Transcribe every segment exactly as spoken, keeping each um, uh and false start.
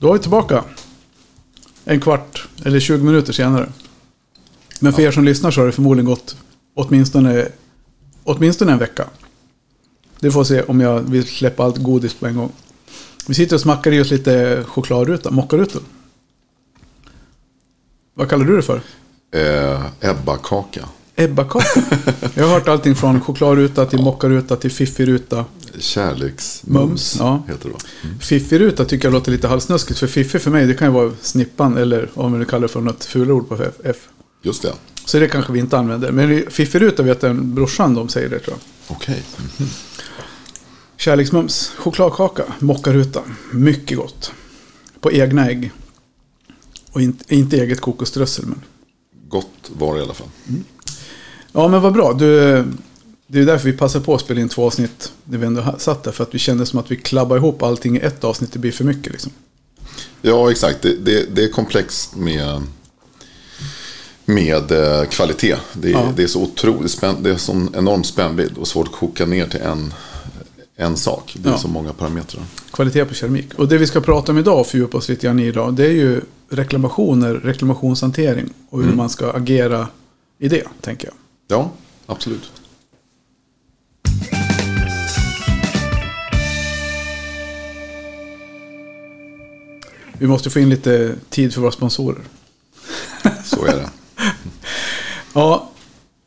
Då är vi tillbaka en kvart eller tjugo minuter senare. Men för ja. er som lyssnar så har det förmodligen gått åtminstone, åtminstone en vecka. Det får se om jag vill släppa allt godis på en gång. Vi sitter och smackar i oss lite chokladruta, mockarutor. Vad kallar du det för? Eh, Ebba-kaka. Ebba-kaka? Jag har hört allting från chokladruta till ja. mockaruta till fiffiruta. Kärleksmums ja. heter det va? Mm. Fiffiruta tycker jag låter lite halsnöskigt. För fiffi för mig, det kan ju vara snippan eller om du kallar det för något fula ord på F. Just det. Så det kanske vi inte använder. Men fiffiruta vet jag en brorsan de säger det tror jag. Okej. Okay. Mm. Kärleksmums, chokladkaka, mockaruta. Mycket gott. På egna ägg. Och inte, inte eget kokosströssel men gott var i alla fall. Mm. Ja men vad bra. Du, det är därför vi passar på att spela in två avsnitt när vi ändå satt där. För att vi kände som att vi klabbar ihop allting i ett avsnitt. Det blir för mycket liksom. Ja exakt. Det, det, det är komplext med... med kvalitet. Det är, ja. det är så otroligt spännande. Det är sån enorm spännvidd och svårt att koka ner till en, en sak. Det är ja. så många parametrar. Kvalitet på keramik. Och det vi ska prata om idag och fördjupa oss lite grann i idag, det är ju reklamationer, reklamationshantering och hur mm. man ska agera i det, tänker jag. Ja, absolut. Vi måste få in lite tid för våra sponsorer. Så är det. Ja,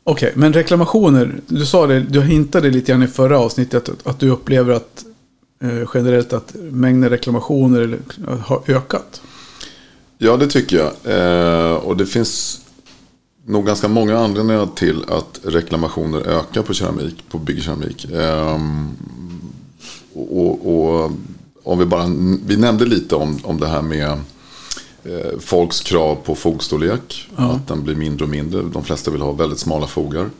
okej. Okay. Men reklamationer, du sa det, du hintade lite grann i förra avsnittet att, att du upplever att eh, generellt att mängden reklamationer har ökat. Ja, det tycker jag. Eh, och det finns nog ganska många anledningar till att reklamationer ökar på keramik, på byggkeramik. Eh, och, och om vi bara, vi nämnde lite om, om det här med folks krav på fogstorlek, ja. att den blir mindre och mindre. De flesta vill ha väldigt smala fogar.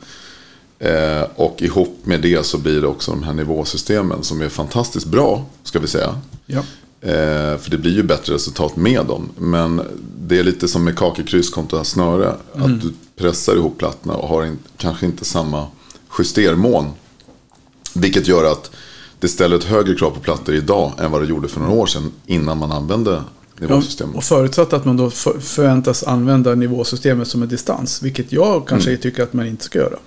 Eh, och ihop med det så blir det också de här nivåsystemen som är fantastiskt bra, ska vi säga. Ja. Eh, för det blir ju bättre resultat med dem. Men det är lite som med kakekryss kontra snöre. Mm. Att du pressar ihop plattorna och har in, kanske inte samma justermån. Vilket gör att det ställer ett högre krav på plattor idag än vad det gjorde för några år sedan innan man använde nivåsystem. Ja, och förutsatt att man då förväntas använda nivåsystemet som en distans, vilket jag kanske mm. tycker att man inte ska göra.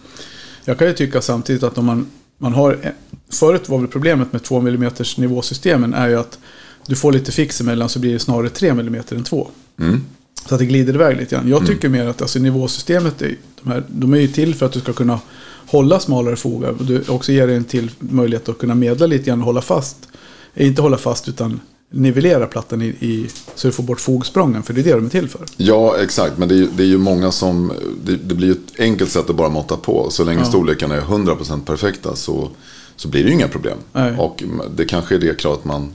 Jag kan ju tycka samtidigt att om man, man har, förut var väl problemet med två millimeter nivåsystemen är ju att du får lite fix emellan så blir det snarare tre millimeter än två. Mm. Så att det glider iväg lite grann. Jag tycker mm. mer att alltså, nivåsystemet är, de, här, de är ju till för att du ska kunna hålla smalare fogar och du också ger dig en till möjlighet att kunna medla lite grann och hålla fast. Inte hålla fast utan nivellera plattan i, i, så du får bort fogsprången, för det är det de är till för. Ja, exakt, men det är, det är ju många som det, det blir ju ett enkelt sätt att bara måtta på. Så länge ja. storlekarna är hundra procent perfekta så, så blir det ju inga problem. Nej. Och det kanske är det kravet man,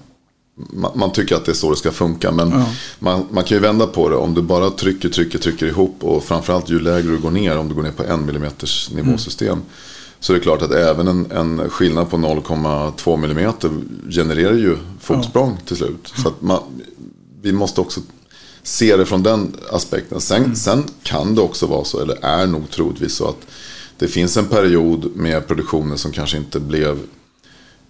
man man tycker att det är så det ska funka. Men ja. man, man kan ju vända på det. Om du bara trycker, trycker, trycker ihop och framförallt ju lägre du går ner, om du går ner på en millimeters nivåsystem mm. så det är klart att även en, en skillnad på noll komma två millimeter genererar ju fotsprång ja. till slut. Så att man, vi måste också se det från den aspekten. Sen, mm. sen kan det också vara så, eller är nog troligtvis så, att det finns en period med produktionen som kanske inte blev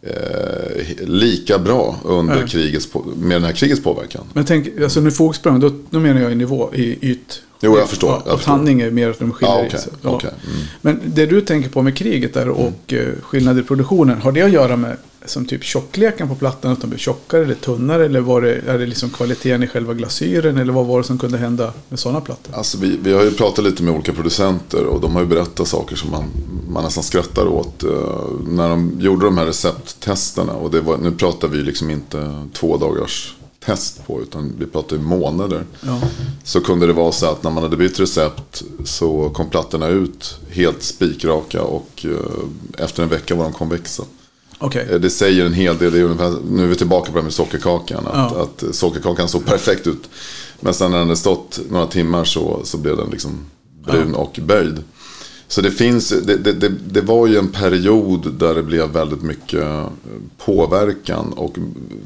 eh, lika bra under mm. krigets, med den här krigets påverkan. Men tänk, alltså nu fotsprång, då, då menar jag i nivå, i yt. Jo, jag förstår. Ja, och tandning är mer att de skiljer ah, okay, i ja. okay. mm. Men det du tänker på med kriget där och mm. skillnader i produktionen, har det att göra med som typ tjockleken på plattan, att de blir tjockare eller tunnare, eller var det, är det liksom kvaliteten i själva glasyren, eller vad var det som kunde hända med sådana plattor? Alltså vi, vi har ju pratat lite med olika producenter och de har ju berättat saker som man, man nästan skrattar åt. När de gjorde de här recepttesterna, och det var, nu pratar vi liksom inte två dagars test på, utan vi pratade i månader. Ja. Så kunde det vara så att när man hade bytt recept så kom plattorna ut helt spikraka och eh, efter en vecka var de konvexa. Okay. Det säger en hel del. Det är ungefär, nu är vi tillbaka på det med sockerkakan. Att, ja. att sockerkakan såg perfekt ut, men sen när den hade stått några timmar så, så blev den liksom brun ja. och böjd. Så det finns, det, det, det, det var ju en period där det blev väldigt mycket påverkan och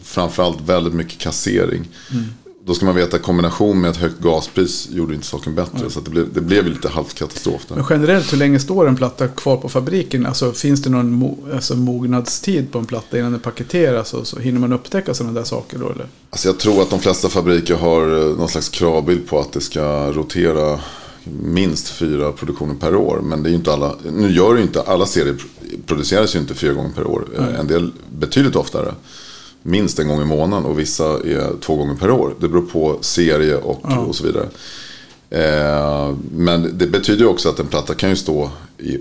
framförallt väldigt mycket kassering. Mm. då ska man veta att kombination med ett högt gaspris gjorde inte saken bättre. Mm. Så att det, blev, det blev lite halvt katastrof där. Men generellt, hur länge står en platta kvar på fabriken? Alltså, finns det någon mo- alltså, mognadstid på en platta innan den paketeras? Och så hinner man upptäcka sådana där saker då? Eller? Alltså, jag tror att de flesta fabriker har någon slags kravbild på att det ska rotera minst fyra produktioner per år. Men det är ju inte alla, nu gör det ju inte, alla serier produceras ju inte fyra gånger per år. Mm. En del betydligt oftare. Minst en gång i månaden och vissa är två gånger per år. Det beror på serie och, ja. och så vidare. Eh, men det betyder ju också att en platta kan ju stå i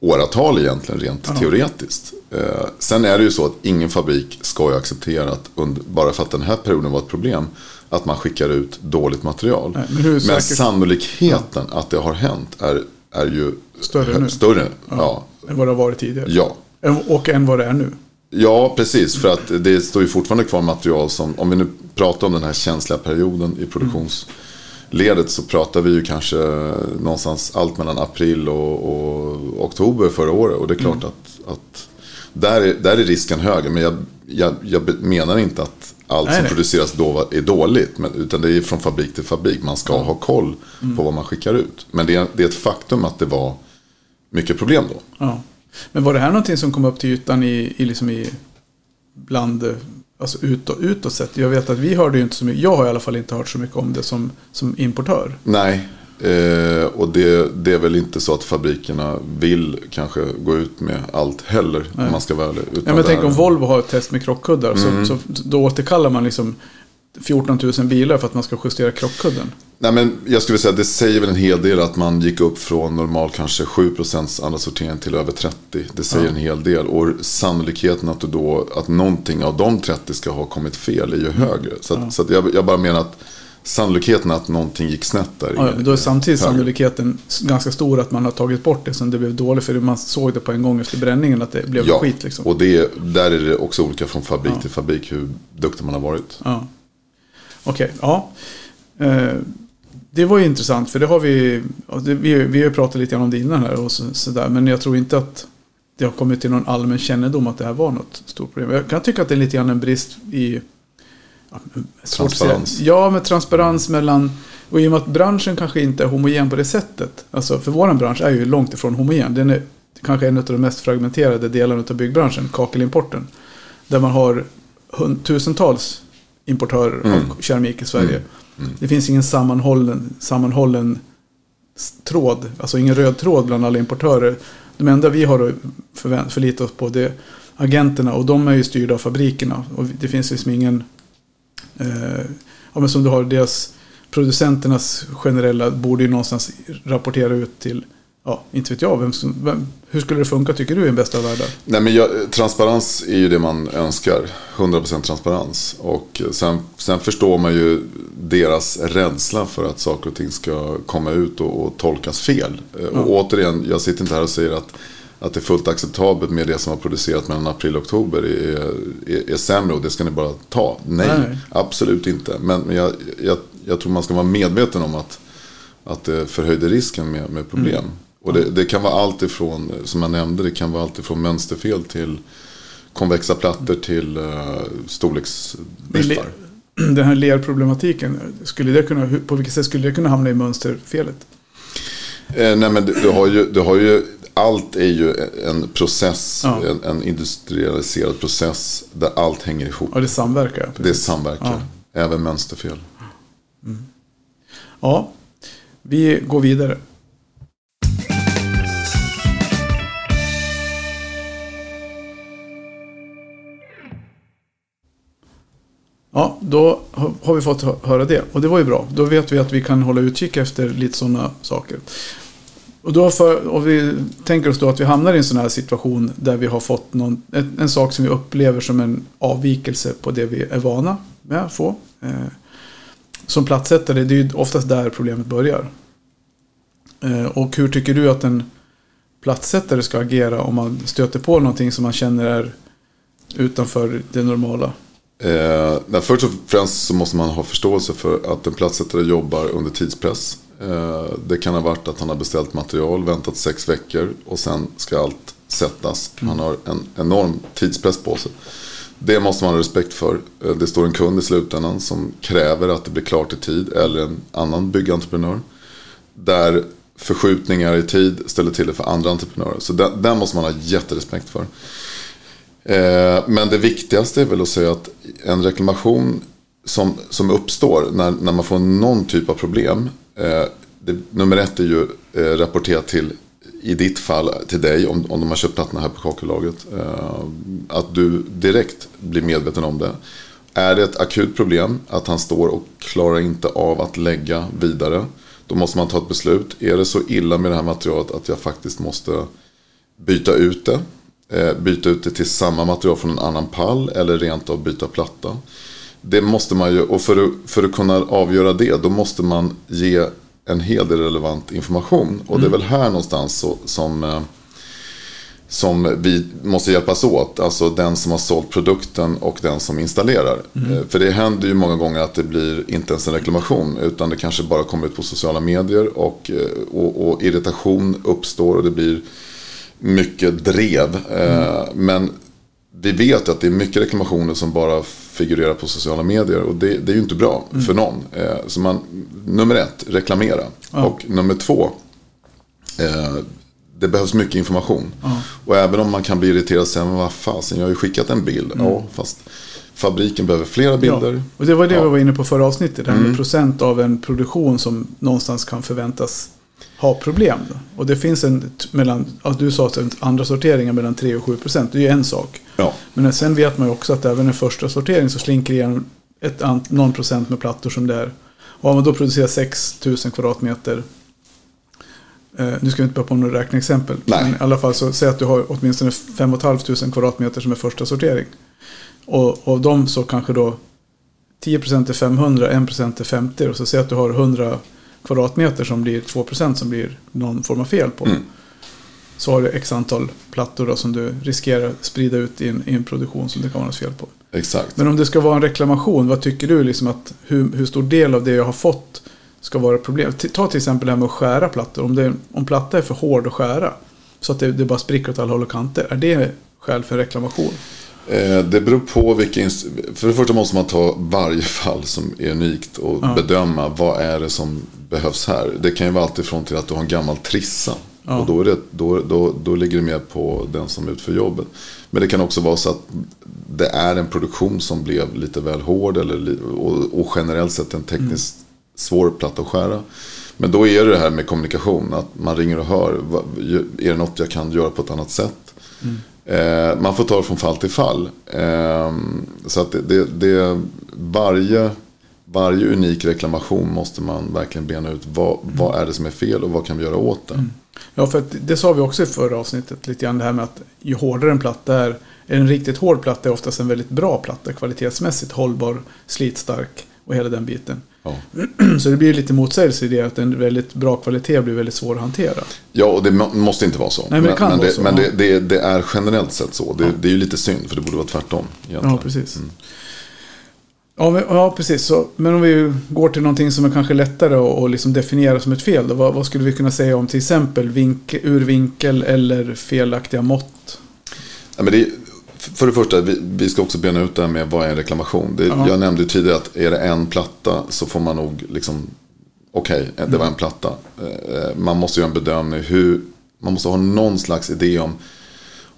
åratal egentligen rent ja. teoretiskt. Eh, sen är det ju så att ingen fabrik ska ju acceptera att under, bara för att den här perioden var ett problem att man skickar ut dåligt material. Nej, men, men säkert... sannolikheten ja. att det har hänt är, är ju större hö- nu. Större, ja. Ja. Än vad det har varit tidigare. Ja. Och än vad det är nu. Ja, precis. För att det står ju fortfarande kvar material som, om vi nu pratar om den här känsliga perioden i produktionsledet, så pratar vi ju kanske någonstans allt mellan april och, och oktober förra året. Och det är klart att, att där, är, där är risken högre. Men jag, jag, jag menar inte att allt nej, som nej. produceras då är dåligt. Men, utan det är från fabrik till fabrik. Man ska ha koll mm. på vad man skickar ut. Men det är, det är ett faktum att det var mycket problem då. Ja. Men var det här någonting som kom upp till ytan i, i liksom i bland, alltså ut och utåt sett? Jag vet att vi hörde ju inte så mycket, jag har i alla fall inte hört så mycket om det som, som importör. Nej, eh, och det, det är väl inte så att fabrikerna vill kanske gå ut med allt heller nej. Om man ska vara utan. Ja, men tänk om Volvo har ett test med krockkuddar mm. så, så då återkallar man liksom fjorton tusen bilar för att man ska justera krockkudden. Nej, men jag skulle säga att det säger väl en hel del att man gick upp från normal kanske sju procent andra sortering till över trettio. Det säger ja. en hel del, och sannolikheten att, du då, att någonting av de trettio ska ha kommit fel är ju högre. Så, att, ja. så att jag, jag bara menar att sannolikheten att någonting gick snett där. Ja, då är samtidigt högre. Sannolikheten ganska stor att man har tagit bort det sen det blev dåligt, för man såg det på en gång efter bränningen att det blev ja. skit. Liksom. Och det, där är det också olika från fabrik ja. till fabrik hur duktig man har varit. Ja. Okej, ja. Det var ju intressant, för det har vi vi har ju pratat lite grann om det innan här och så, så där, men jag tror inte att det har kommit till någon allmän kännedom att det här var något stort problem. Jag kan tycka att det är lite grann en brist i ja, transparens. Ja, med transparens mellan, och i och med att branschen kanske inte är homogen på det sättet. Alltså, för våran bransch är ju långt ifrån homogen. Den är kanske en av de mest fragmenterade delarna av byggbranschen, kakelimporten, där man har hund, tusentals importörer mm. av keramik i Sverige. Mm. Mm. Det finns ingen sammanhållen, sammanhållen tråd, alltså ingen röd tråd bland alla importörer. De enda vi har att förvä- förlita oss på det är agenterna, och de är ju styrda av fabrikerna, och det finns liksom ingen eh, ja, men som du har deras producenternas generella borde ju någonstans rapportera ut till ja, inte vet jag. Vem, vem, hur skulle det funka, tycker du, i den bästa världen? Nej, men jag, transparens är ju det man önskar. hundra procent transparens. Och sen, sen förstår man ju deras rädsla för att saker och ting ska komma ut och, och tolkas fel. Mm. Och återigen, jag sitter inte här och säger att, att det är fullt acceptabelt med det som har producerat mellan april och oktober är, är, är sämre och det ska ni bara ta. Nej, Nej. absolut inte. Men, men jag, jag, jag tror man ska vara medveten om att, att det förhöjde risken med, med problem. Mm. Och det, det kan vara allt ifrån, som jag nämnde, det kan vara allt ifrån mönsterfel till konvexa plattor till uh, storleksbitar. Den här lerproblematiken, skulle det kunna, på vilket sätt skulle det kunna hamna i mönsterfelet? Eh, nej, men det, det, har ju, det har ju, allt är ju en process, ja. en, en industrialiserad process där allt hänger ihop. Ja, det samverkar. Precis. Det samverkar, ja. Även mönsterfel. Mm. Ja, vi går vidare. Ja, då har vi fått höra det. Och det var ju bra. Då vet vi att vi kan hålla utkik efter lite sådana saker. Och då för, och vi tänker oss då att vi hamnar i en sån här situation där vi har fått någon, en, en sak som vi upplever som en avvikelse på det vi är vana med att få. Eh, som platssättare, det är ju oftast där problemet börjar. Eh, och hur tycker du att en platssättare ska agera om man stöter på någonting som man känner är utanför det normala? Eh, först och främst så måste man ha förståelse för att en platssättare jobbar under tidspress. Eh, det kan ha varit att han har beställt material, väntat sex veckor och sen ska allt sättas. Mm. Han har en enorm tidspress på sig. det måste man ha respekt för. Det står en kund i slutändan som kräver att det blir klart i tid, eller en annan byggentreprenör, där förskjutningar i tid ställer till det för andra entreprenörer. Så den, den måste man ha jätterespekt för. Eh, men det viktigaste är väl att säga att en reklamation som, som uppstår när, när man får någon typ av problem, eh, det, nummer ett är ju eh, rapportera till, i ditt fall till dig, om, om de har köpt plattorna här på Kakelagret, eh, att du direkt blir medveten om det. Är det ett akut problem att han står och klarar inte av att lägga vidare, då måste man ta ett beslut. Är det så illa med det här materialet att jag faktiskt måste byta ut det? Byta ut det till samma material från en annan pall, eller rent av byta platta? Det måste man ju, och för att, för att kunna avgöra det, då måste man ge en hel del relevant information. Och det är väl här någonstans så, som, som vi måste hjälpas åt. Alltså den som har sålt produkten och den som installerar. Mm. För det händer ju många gånger att det blir inte ens en reklamation, utan det kanske bara kommer ut på sociala medier, och, och, och irritation uppstår, och det blir mycket drev. Mm. Men vi vet att det är mycket reklamationer som bara figurerar på sociala medier, och det, det är ju inte bra mm. för någon. Så man, nummer ett, reklamera. Ja. Och nummer två, eh, det behövs mycket information. Ja. Och även om man kan bli irriterad sen, vad fasen, jag har ju skickat en bild. Mm. Ja, fast fabriken behöver flera bilder. Ja. Och det var det ja. vi var inne på förra avsnittet, det här med mm. procent av en produktion som någonstans kan förväntas ha problem. Och det finns en mellan, alltså du sa att andra sorteringen mellan tre och sju procent, det är ju en sak. Ja. Men sen vet man ju också att även en första sortering så slinker igen ett, någon procent med plattor som det är. Och om man då producerar sex tusen kvadratmeter, eh, nu ska vi inte börja på några räkneexempel. Nej. Men i alla fall så säg att du har åtminstone fem tusen femhundratusen kvadratmeter som är första sortering. Och av dem så kanske då tio procent är femhundra, en procent är femtio, och så säg att du har hundra kvadratmeter som blir två procent som blir någon form av fel på. Mm. Så har du x antal plattor då, som du riskerar att sprida ut i en, i en produktion som det kan vara något fel på. Exakt. Men om det ska vara en reklamation, vad tycker du liksom att hur, hur stor del av det jag har fått ska vara problem? Ta till exempel det här med att skära plattor. Om, det, om platta är för hård att skära så att det, det bara spricker åt alla håll och kanter, är det skäl för reklamation? Det beror på vilken... För det första måste man ta varje fall som är unikt och ja. bedöma vad är det som behövs här. Det kan ju vara alltifrån till att du har en gammal trissa. Ja. Och då, är det, då, då, då ligger det mer på den som utför jobbet. Men det kan också vara så att det är en produktion som blev lite väl hård, eller, och, och generellt sett en tekniskt mm. svår platta att skära. Men då är det det här med kommunikation. Att man ringer och hör, är det något jag kan göra på ett annat sätt? Mm. Man får ta det från fall till fall. Så att det, det, det, varje, varje unik reklamation måste man verkligen bena ut. Vad, mm. vad är det som är fel och vad kan vi göra åt det? Mm. Ja, för att det sa vi också i förra avsnittet lite grann, det här med att ju hårdare en platta är, en riktigt hård platta är oftast en väldigt bra platta, kvalitetsmässigt hållbar, slitstark och hela den biten. Ja. Så det blir lite motsägelse i det, att en väldigt bra kvalitet blir väldigt svår att hantera. Ja, och det må- måste inte vara så. Nej, men det kan men, vara det, så. Men det, det, det är generellt sett så. Det, ja. det är ju lite synd, för det borde vara tvärtom egentligen. Ja, precis. Mm. Ja, men, ja, precis. Så, men om vi går till någonting som är kanske lättare att och liksom definiera som ett fel, då, vad, vad skulle vi kunna säga om till exempel vinkel, urvinkel eller felaktiga mått? Ja, men det är... För det första, vi, vi ska också bena ut det här med vad är en reklamation. Det, jag nämnde ju tidigare att är det en platta så får man nog liksom, okej, okay, det mm. var en platta. Man måste göra en bedömning, hur, man måste ha någon slags idé om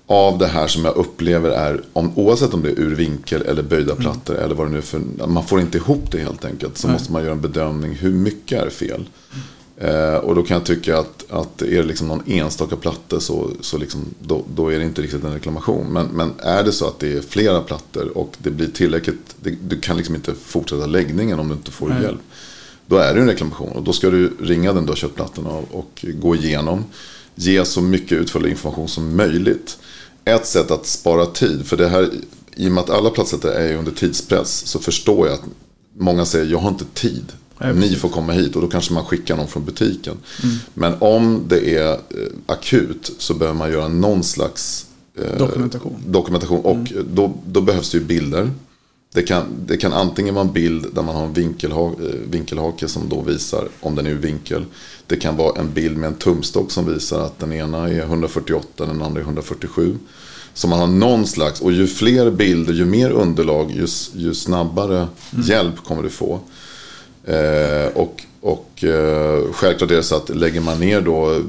av det här som jag upplever är, om, oavsett om det är ur vinkel eller böjda plattor mm. eller vad det nu är för, man får inte ihop det helt enkelt. Så Nej. måste man göra en bedömning, hur mycket är fel? Mm. Eh, och då kan jag tycka att, att är det liksom någon enstaka platta så, så liksom, då, då är det inte riktigt en reklamation. Men, men är det så att det är flera plattor och det blir tillräckligt, det, du kan liksom inte fortsätta läggningen om du inte får Nej. hjälp, då är det en reklamation. Och då ska du ringa den du har köpt plattorna av och gå igenom, ge så mycket utförlig information som möjligt. Ett sätt att spara tid, för det här, i och med att alla platser är under tidspress, så förstår jag att många säger jag har inte tid. Nej, ni får komma hit, och då kanske man skickar någon från butiken. Mm. Men om det är akut så behöver man göra någon slags eh, dokumentation. dokumentation och mm. då, då behövs det ju bilder. Det kan, det kan antingen vara en bild där man har en vinkelha, vinkelhake som då visar om den är ur vinkel. Det kan vara en bild med en tumstock som visar att den ena är etthundrafyrtioåtta och den andra är etthundrafyrtiosju. Så man har någon slags, och ju fler bilder, ju mer underlag, ju, ju snabbare mm. hjälp kommer du få. Eh, och och eh, självklart är det så att lägger man ner då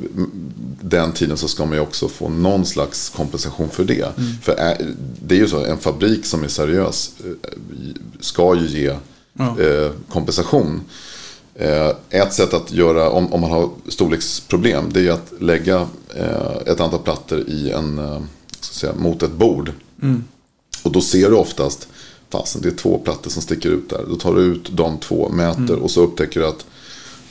den tiden så ska man ju också få någon slags kompensation för det. Mm. För är, det är ju så, en fabrik som är seriös ska ju ge ja. eh, kompensation. Eh, ett sätt att göra, om, om man har storleksproblem, det är ju att lägga eh, ett antal plattor i en, eh, ska säga, mot ett bord. Mm. Och då ser du oftast, fasen, det är två plattor som sticker ut där. Då tar du ut de två, mäter mm. och så upptäcker du att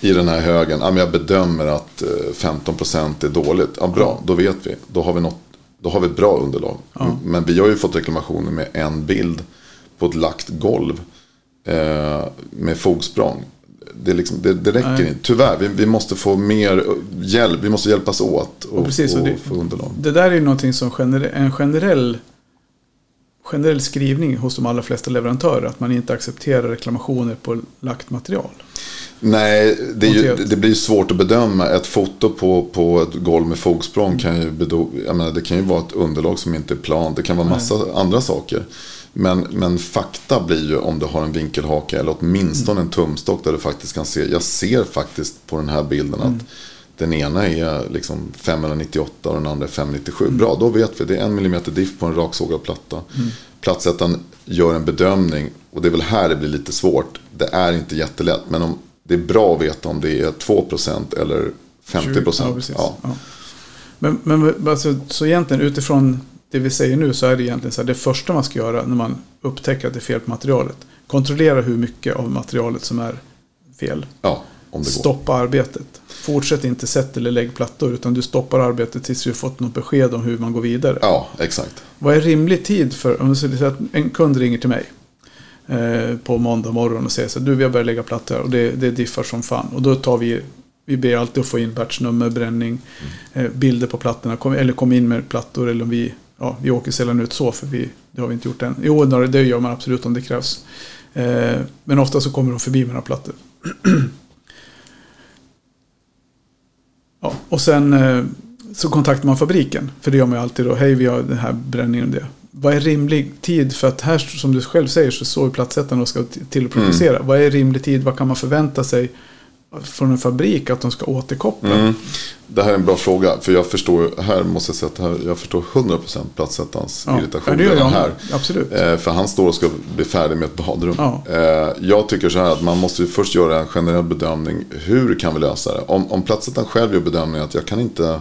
i den här högen, ja, men jag bedömer att femton procent är dåligt. Ja, bra, då vet vi. Då har vi, något, då har vi ett bra underlag. Ja. Men vi har ju fått reklamationer med en bild på ett lagt golv eh, med fogsprång. Det, liksom, det, det räcker Nej. inte. Tyvärr, vi, vi måste få mer hjälp. Vi måste hjälpas åt och, och, precis, och, och det, få underlag. Det där är ju någonting som gener, en generell... generell skrivning hos de allra flesta leverantörer, att man inte accepterar reklamationer på lagt material. Nej, det, är ju, det blir svårt att bedöma. Ett foto på, på ett golv med fogsprång kan ju, bedo, jag menar, det kan ju vara ett underlag som inte är plan. Det kan vara massa Nej. andra saker. Men, men fakta blir ju om du har en vinkelhake eller åtminstone mm. en tumstock där du faktiskt kan se. Jag ser faktiskt på den här bilden mm. att den ena är liksom femhundranittioåtta och den andra är femhundranittiosju. Mm. Bra, då vet vi. Det är en millimeter diff på en raksågad platta. Mm. Plattsättaren gör en bedömning, och det är väl här det blir lite svårt. Det är inte jättelätt, men om, det är bra att veta om det är två procent eller femtio procent. Ja, ja. Ja. Men, men alltså, så egentligen utifrån det vi säger nu så är det egentligen så här, det första man ska göra när man upptäcker att det är fel på materialet. Kontrollera hur mycket av materialet som är fel. Ja. Stoppa arbetet. Fortsätt inte sätt eller lägg plattor, utan du stoppar arbetet tills du fått något besked om hur man går vidare. Ja, exakt. Vad är rimlig tid för, om en kund ringer till mig eh, på måndag morgon och säger så, du, vi har börjat lägga plattor och det, det diffar som fan. Och då tar vi, vi ber alltid att få in batchnummer, bränning, mm. eh, bilder på plattorna, kom, eller kom in med plattor, eller om vi, ja, vi åker sällan ut så, för vi, det har vi inte gjort än. Jo, det gör man absolut om det krävs. Eh, men ofta så kommer de förbi mina plattor. Ja, och sen så kontaktar man fabriken. För det gör man ju alltid då. Hej, vi har den här bränningen och det. Vad är rimlig tid? För att här, som du själv säger, så står plattsättarna och ska till att producera. Mm. Vad är rimlig tid? Vad kan man förvänta sig från en fabrik att de ska återkoppla? Mm. Det här är en bra fråga. För jag förstår, här måste jag säga att här, jag förstår hundra procent plattsättarens ja. irritation. Ja, det gör här. Absolut. Eh, för han står och ska bli färdig med ett badrum. Ja. Eh, jag tycker så här att man måste ju först göra en generell bedömning. Hur kan vi lösa det? Om, om plattsättaren själv gör bedömningen att jag kan inte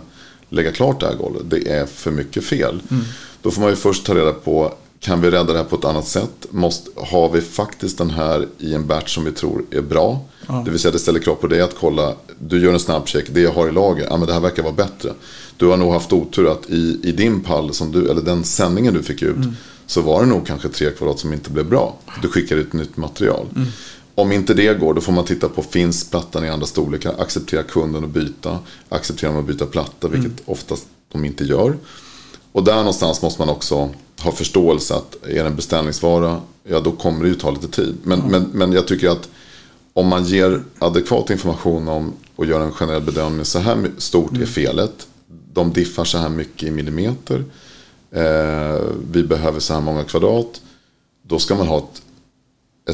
lägga klart det här golvet, det är för mycket fel. Mm. Då får man ju först ta reda på, kan vi rädda det här på ett annat sätt? Måste, har vi faktiskt den här i en batch som vi tror är bra? Ja. Det vill säga, det ställer krav på dig att kolla. Du gör en snabbcheck, det jag har i lager, ja, men det här verkar vara bättre. Du har nog haft otur att i, i din pall som du, eller den sändningen du fick ut mm. så var det nog kanske tre kvadrat som inte blev bra. Du skickar ut nytt material. Mm. Om inte det går, då får man titta på, finns plattan i andra storlekar? Acceptera kunden och byta. Acceptera att byta platta, vilket mm. oftast de inte gör. Och där någonstans måste man också ha förståelse att är det en beställningsvara, ja, då kommer det ju ta lite tid. Men, mm. men, men jag tycker att om man ger adekvat information om och gör en generell bedömning, så här stort mm. är felet, de diffar så här mycket i millimeter, eh, vi behöver så här många kvadrat, då ska man ha ett,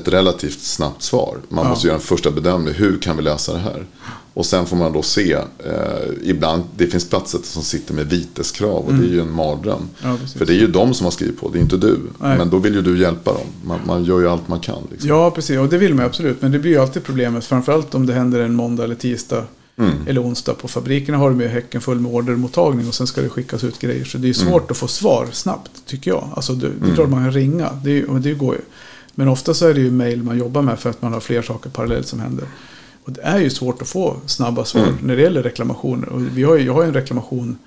ett relativt snabbt svar. Man ja. måste göra en första bedömning, hur kan vi lösa det här? Och sen får man då se, eh, ibland, det finns platser som sitter med viteskrav, och mm. det är ju en mardröm. Ja, för det är ju de som har skrivit på, det är inte du. Nej. Men då vill ju du hjälpa dem. Man, man gör ju allt man kan. Liksom. Ja, precis. Och det vill man absolut. Men det blir ju alltid problemet, framförallt om det händer en måndag eller tisdag mm. eller onsdag. På fabrikerna har de ju häcken full med ordermottagning, och sen ska det skickas ut grejer. Så det är svårt mm. att få svar snabbt, tycker jag. Alltså, det, det är klart man kan ringa, det, och det går ju. Men ofta så är det ju mejl man jobbar med, för att man har fler saker parallellt som händer. Och det är ju svårt att få snabba svar mm. när det gäller reklamationer. Och vi har ju, jag har ju en reklamation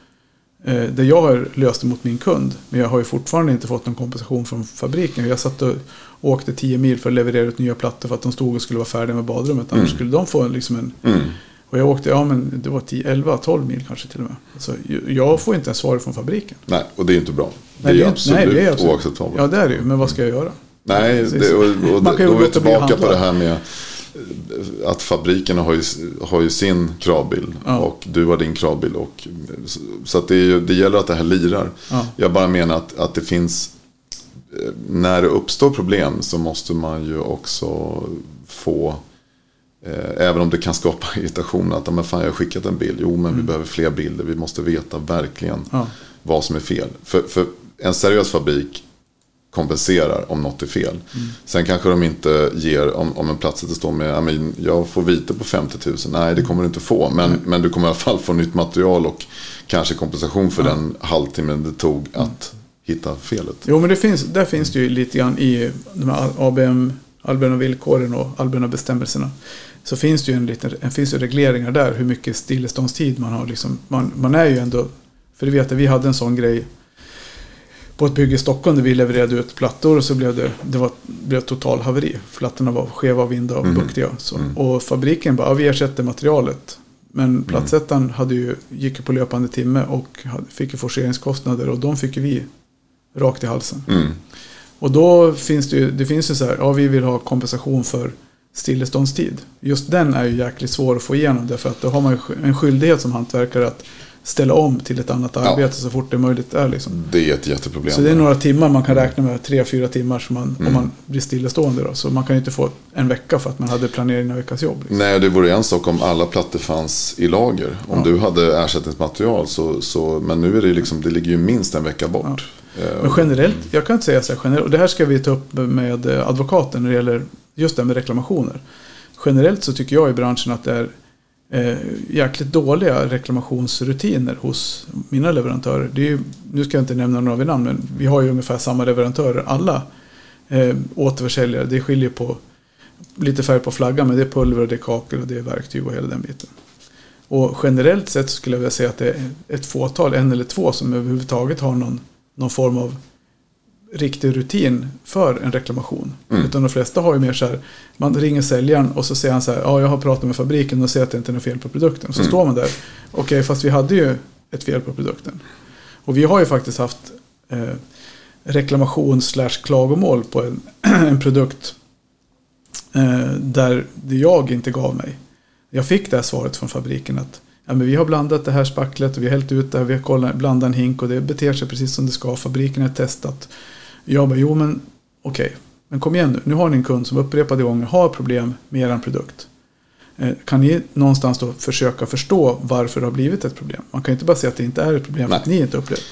eh, där jag har löst emot min kund. Men jag har ju fortfarande inte fått någon kompensation från fabriken. Jag satt och åkte tio mil för att leverera ut nya plattor, för att de stod och skulle vara färdiga med badrummet. Annars mm. skulle de få en... Liksom en mm. Och jag åkte, ja men det var elva tolv mil kanske till och med. Så jag får inte en svar från fabriken. Nej, och det är ju inte bra. Det nej, är ju absolut, nej, det är absolut oacceptabelt. Ja, det är det ju. Men vad ska jag göra? Nej, det, och, och då är vi tillbaka på det här med att fabrikerna har ju, har ju sin kravbild, ja. Och du har din kravbild, och så att det, är, det gäller att det här lirar, ja. Jag bara menar att, att det finns, när det uppstår problem så måste man ju också få, eh, även om det kan skapa irritation, att men fan, jag har skickat en bild, jo men mm. vi behöver fler bilder, vi måste veta verkligen, ja. Vad som är fel, för, för en seriös fabrik kompenserar om något är fel. Mm. Sen kanske de inte ger, om, om en plats att stå med, I mean, jag får vite på femtio tusen, nej det kommer du inte få, men, mm. men du kommer i alla fall få nytt material och kanske kompensation för mm. den halvtimmen det tog att mm. hitta felet. Jo, men det finns, där finns det ju lite grann i de här A B M, allmänna villkoren och allmänna bestämmelserna, så finns det ju en liten, det finns ju regleringar där hur mycket stilleståndstid man har liksom, man, man är ju ändå, för du vet att vi hade en sån grej på ett bygge i Stockholm där vi levererade ut plattor, och så blev det, det var, blev total haveri. Plattorna var skeva, vinda och buktiga. Så. Mm. Och fabriken bara, ja, vi ersätter materialet. Men platsättaren hade ju, gick ju på löpande timme och hade, fick ju forceringskostnader, och de fick ju vi rakt i halsen. Mm. Och då finns det ju, det finns ju så här, ja vi vill ha kompensation för stilleståndstid. Just den är ju jäkligt svår att få igenom, därför att då har man ju en skyldighet som hantverkare att ställa om till ett annat arbete, ja. Så fort det är möjligt är liksom. Det är ett jätteproblem. Så det är några timmar man kan räkna med, tre, fyra timmar som man, mm. om man blir stillestående då. Så man kan ju inte få en vecka för att man hade planering av veckas jobb. Liksom. Nej, det vore en sak om alla plattor fanns i lager. Om ja. Du hade ersättningsmaterial så, så, men nu är det liksom, det ligger ju minst en vecka bort. Ja. Men generellt, jag kan inte säga så här generellt, och det här ska vi ta upp med advokaten när det gäller just det med reklamationer. Generellt så tycker jag i branschen att det är Eh, jäkligt dåliga reklamationsrutiner hos mina leverantörer. Det är ju, nu ska jag inte nämna några vid namn, men vi har ju ungefär samma leverantörer alla eh, återförsäljare. Det skiljer på lite färg på flaggan, men det är pulver och det är kakel och det är verktyg och hela den biten. Och generellt sett skulle jag vilja säga att det är ett fåtal, en eller två, som överhuvudtaget har någon, någon form av riktig rutin för en reklamation. Mm. Utan de flesta har ju mer så här, man ringer säljaren och så säger han så här, ja jag har pratat med fabriken och säger att det inte är något fel på produkten. Och så mm. står man där, okej okay, fast vi hade ju ett fel på produkten. Och vi har ju faktiskt haft eh, reklamation slash klagomål på en, en produkt eh, där det jag inte gav mig. Jag fick det här svaret från fabriken att ja, men vi har blandat det här spacklet och vi har hällt ut det här, vi har kollat, blandat en hink och det beter sig precis som det ska, fabriken har testat. Jag bara, jo men okej, okay. Men kom igen nu. Nu har ni en kund som upprepade gånger har problem med er produkt. Eh, kan ni någonstans då försöka förstå varför det har blivit ett problem? Man kan inte bara säga att det inte är ett problem för att ni inte upplever.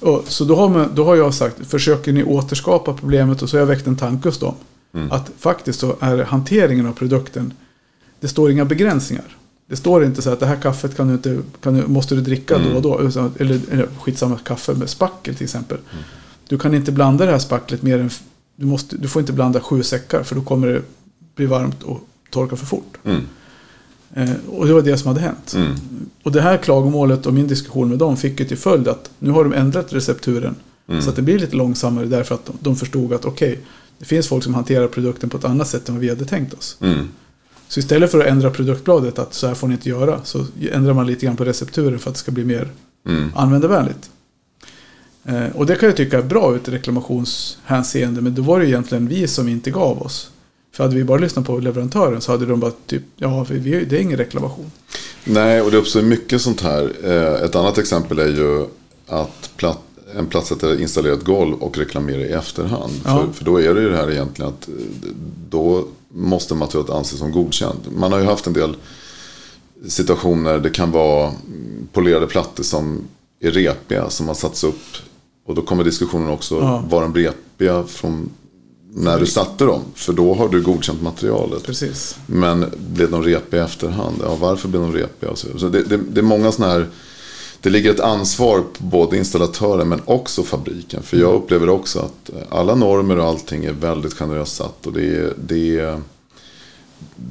Och, så då har, man, då har jag sagt, försöker ni återskapa problemet, och så har jag väckt en tanke hos dem. Mm. Att faktiskt så är hanteringen av produkten, det står inga begränsningar. Det står inte så att det här kaffet kan du inte, kan du, måste du dricka mm. då och då. Utan, eller, eller skitsamma kaffe med spackel till exempel. Mm. Du kan inte blanda det här spacklet mer än du måste, du får inte blanda sju säckar för då kommer det bli varmt och torka för fort. Mm. Eh, och det var det som hade hänt. Mm. Och det här klagomålet och min diskussion med dem fick ju till följd att nu har de ändrat recepturen mm. så att det blir lite långsammare, därför att de, de förstod att okej, okay, det finns folk som hanterar produkten på ett annat sätt än vad vi hade tänkt oss. Mm. Så istället för att ändra produktbladet att så här får ni inte göra, så ändrar man lite grann på recepturen för att det ska bli mer mm. användarvänligt. Eh, och det kan jag tycka är bra ut i reklamationshänseende, men då var det egentligen vi som inte gav oss. För hade vi bara lyssnat på leverantören så hade de bara typ, ja vi, det är ingen reklamation. Nej, och det är också mycket sånt här. Eh, ett annat exempel är ju att platt, en plattsättare installerar ett golv och reklamerar i efterhand. Ja. För, för då är det ju det här egentligen att då måste materialet anses som godkänd. Man har ju haft en del situationer, det kan vara polerade plattor som är repiga som har satts upp, och då kommer diskussionen också, ja. Var de repiga från när du satte dem? För då har du godkänt materialet. Precis. Men blev de repiga i efterhand? Ja, varför blev de repiga? Så det, det, det är många sådana här, det ligger ett ansvar på både installatören men också fabriken. För jag upplever också att alla normer och allting är väldigt generöst satt. Och det är, det är,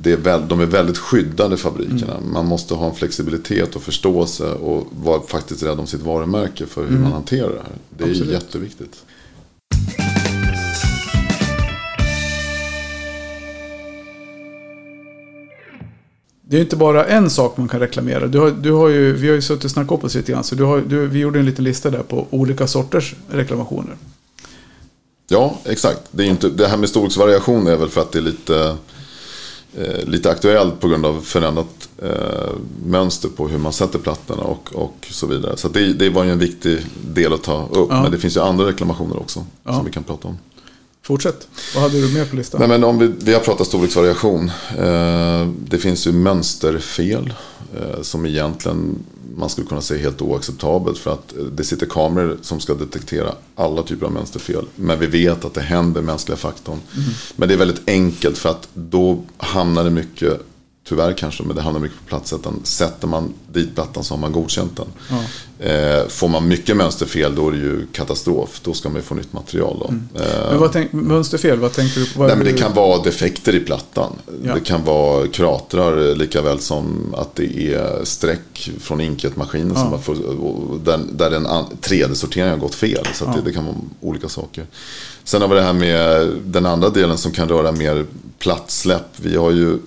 det är väl, de är väldigt skyddade fabrikerna. Mm. Man måste ha en flexibilitet och förståelse och vara faktiskt rädd om sitt varumärke för hur mm. man hanterar det här. Det är Absolut. Jätteviktigt. Det är inte bara en sak man kan reklamera. Du har, du har ju, vi har ju suttit och snackat upp oss lite grann. Så du har, du, vi gjorde en liten lista där på olika sorters reklamationer. Ja, exakt. Det, är inte, det här med storleksvariation är väl för att det är lite, eh, lite aktuellt på grund av förändrat eh, mönster på hur man sätter plattorna och, och så vidare. Så det, det var ju en viktig del att ta upp. Ja. Men det finns ju andra reklamationer också, ja, som vi kan prata om. Fortsätt. Vad hade du med på listan? Nej, men om vi, vi har pratat storleksvariation. Eh, det finns ju mönsterfel eh, som egentligen man skulle kunna säga helt oacceptabelt, för att det sitter kameror som ska detektera alla typer av mönsterfel. Men vi vet att det händer, mänskliga faktorn. Mm. Men det är väldigt enkelt, för att då hamnar det mycket, tyvärr kanske, men det hamnar mycket på platsätten. Sätter man dit plattan så har man godkänt den. Ja. Eh, får man mycket mönsterfel, då är det ju katastrof. Då ska man ju få nytt material. Då. Mm. Eh, men vad tänk, mönsterfel, vad tänker du på? Nej, men det kan vara defekter i plattan. Ja. Det kan vara kratrar, lika väl som att det är streck från inkjetmaskinen, ja, som har för, där, där en tre D-sortering har gått fel. Så att ja, det, det kan vara olika saker. Sen har vi det här med den andra delen som kan röra mer plattsläpp. Vi har ju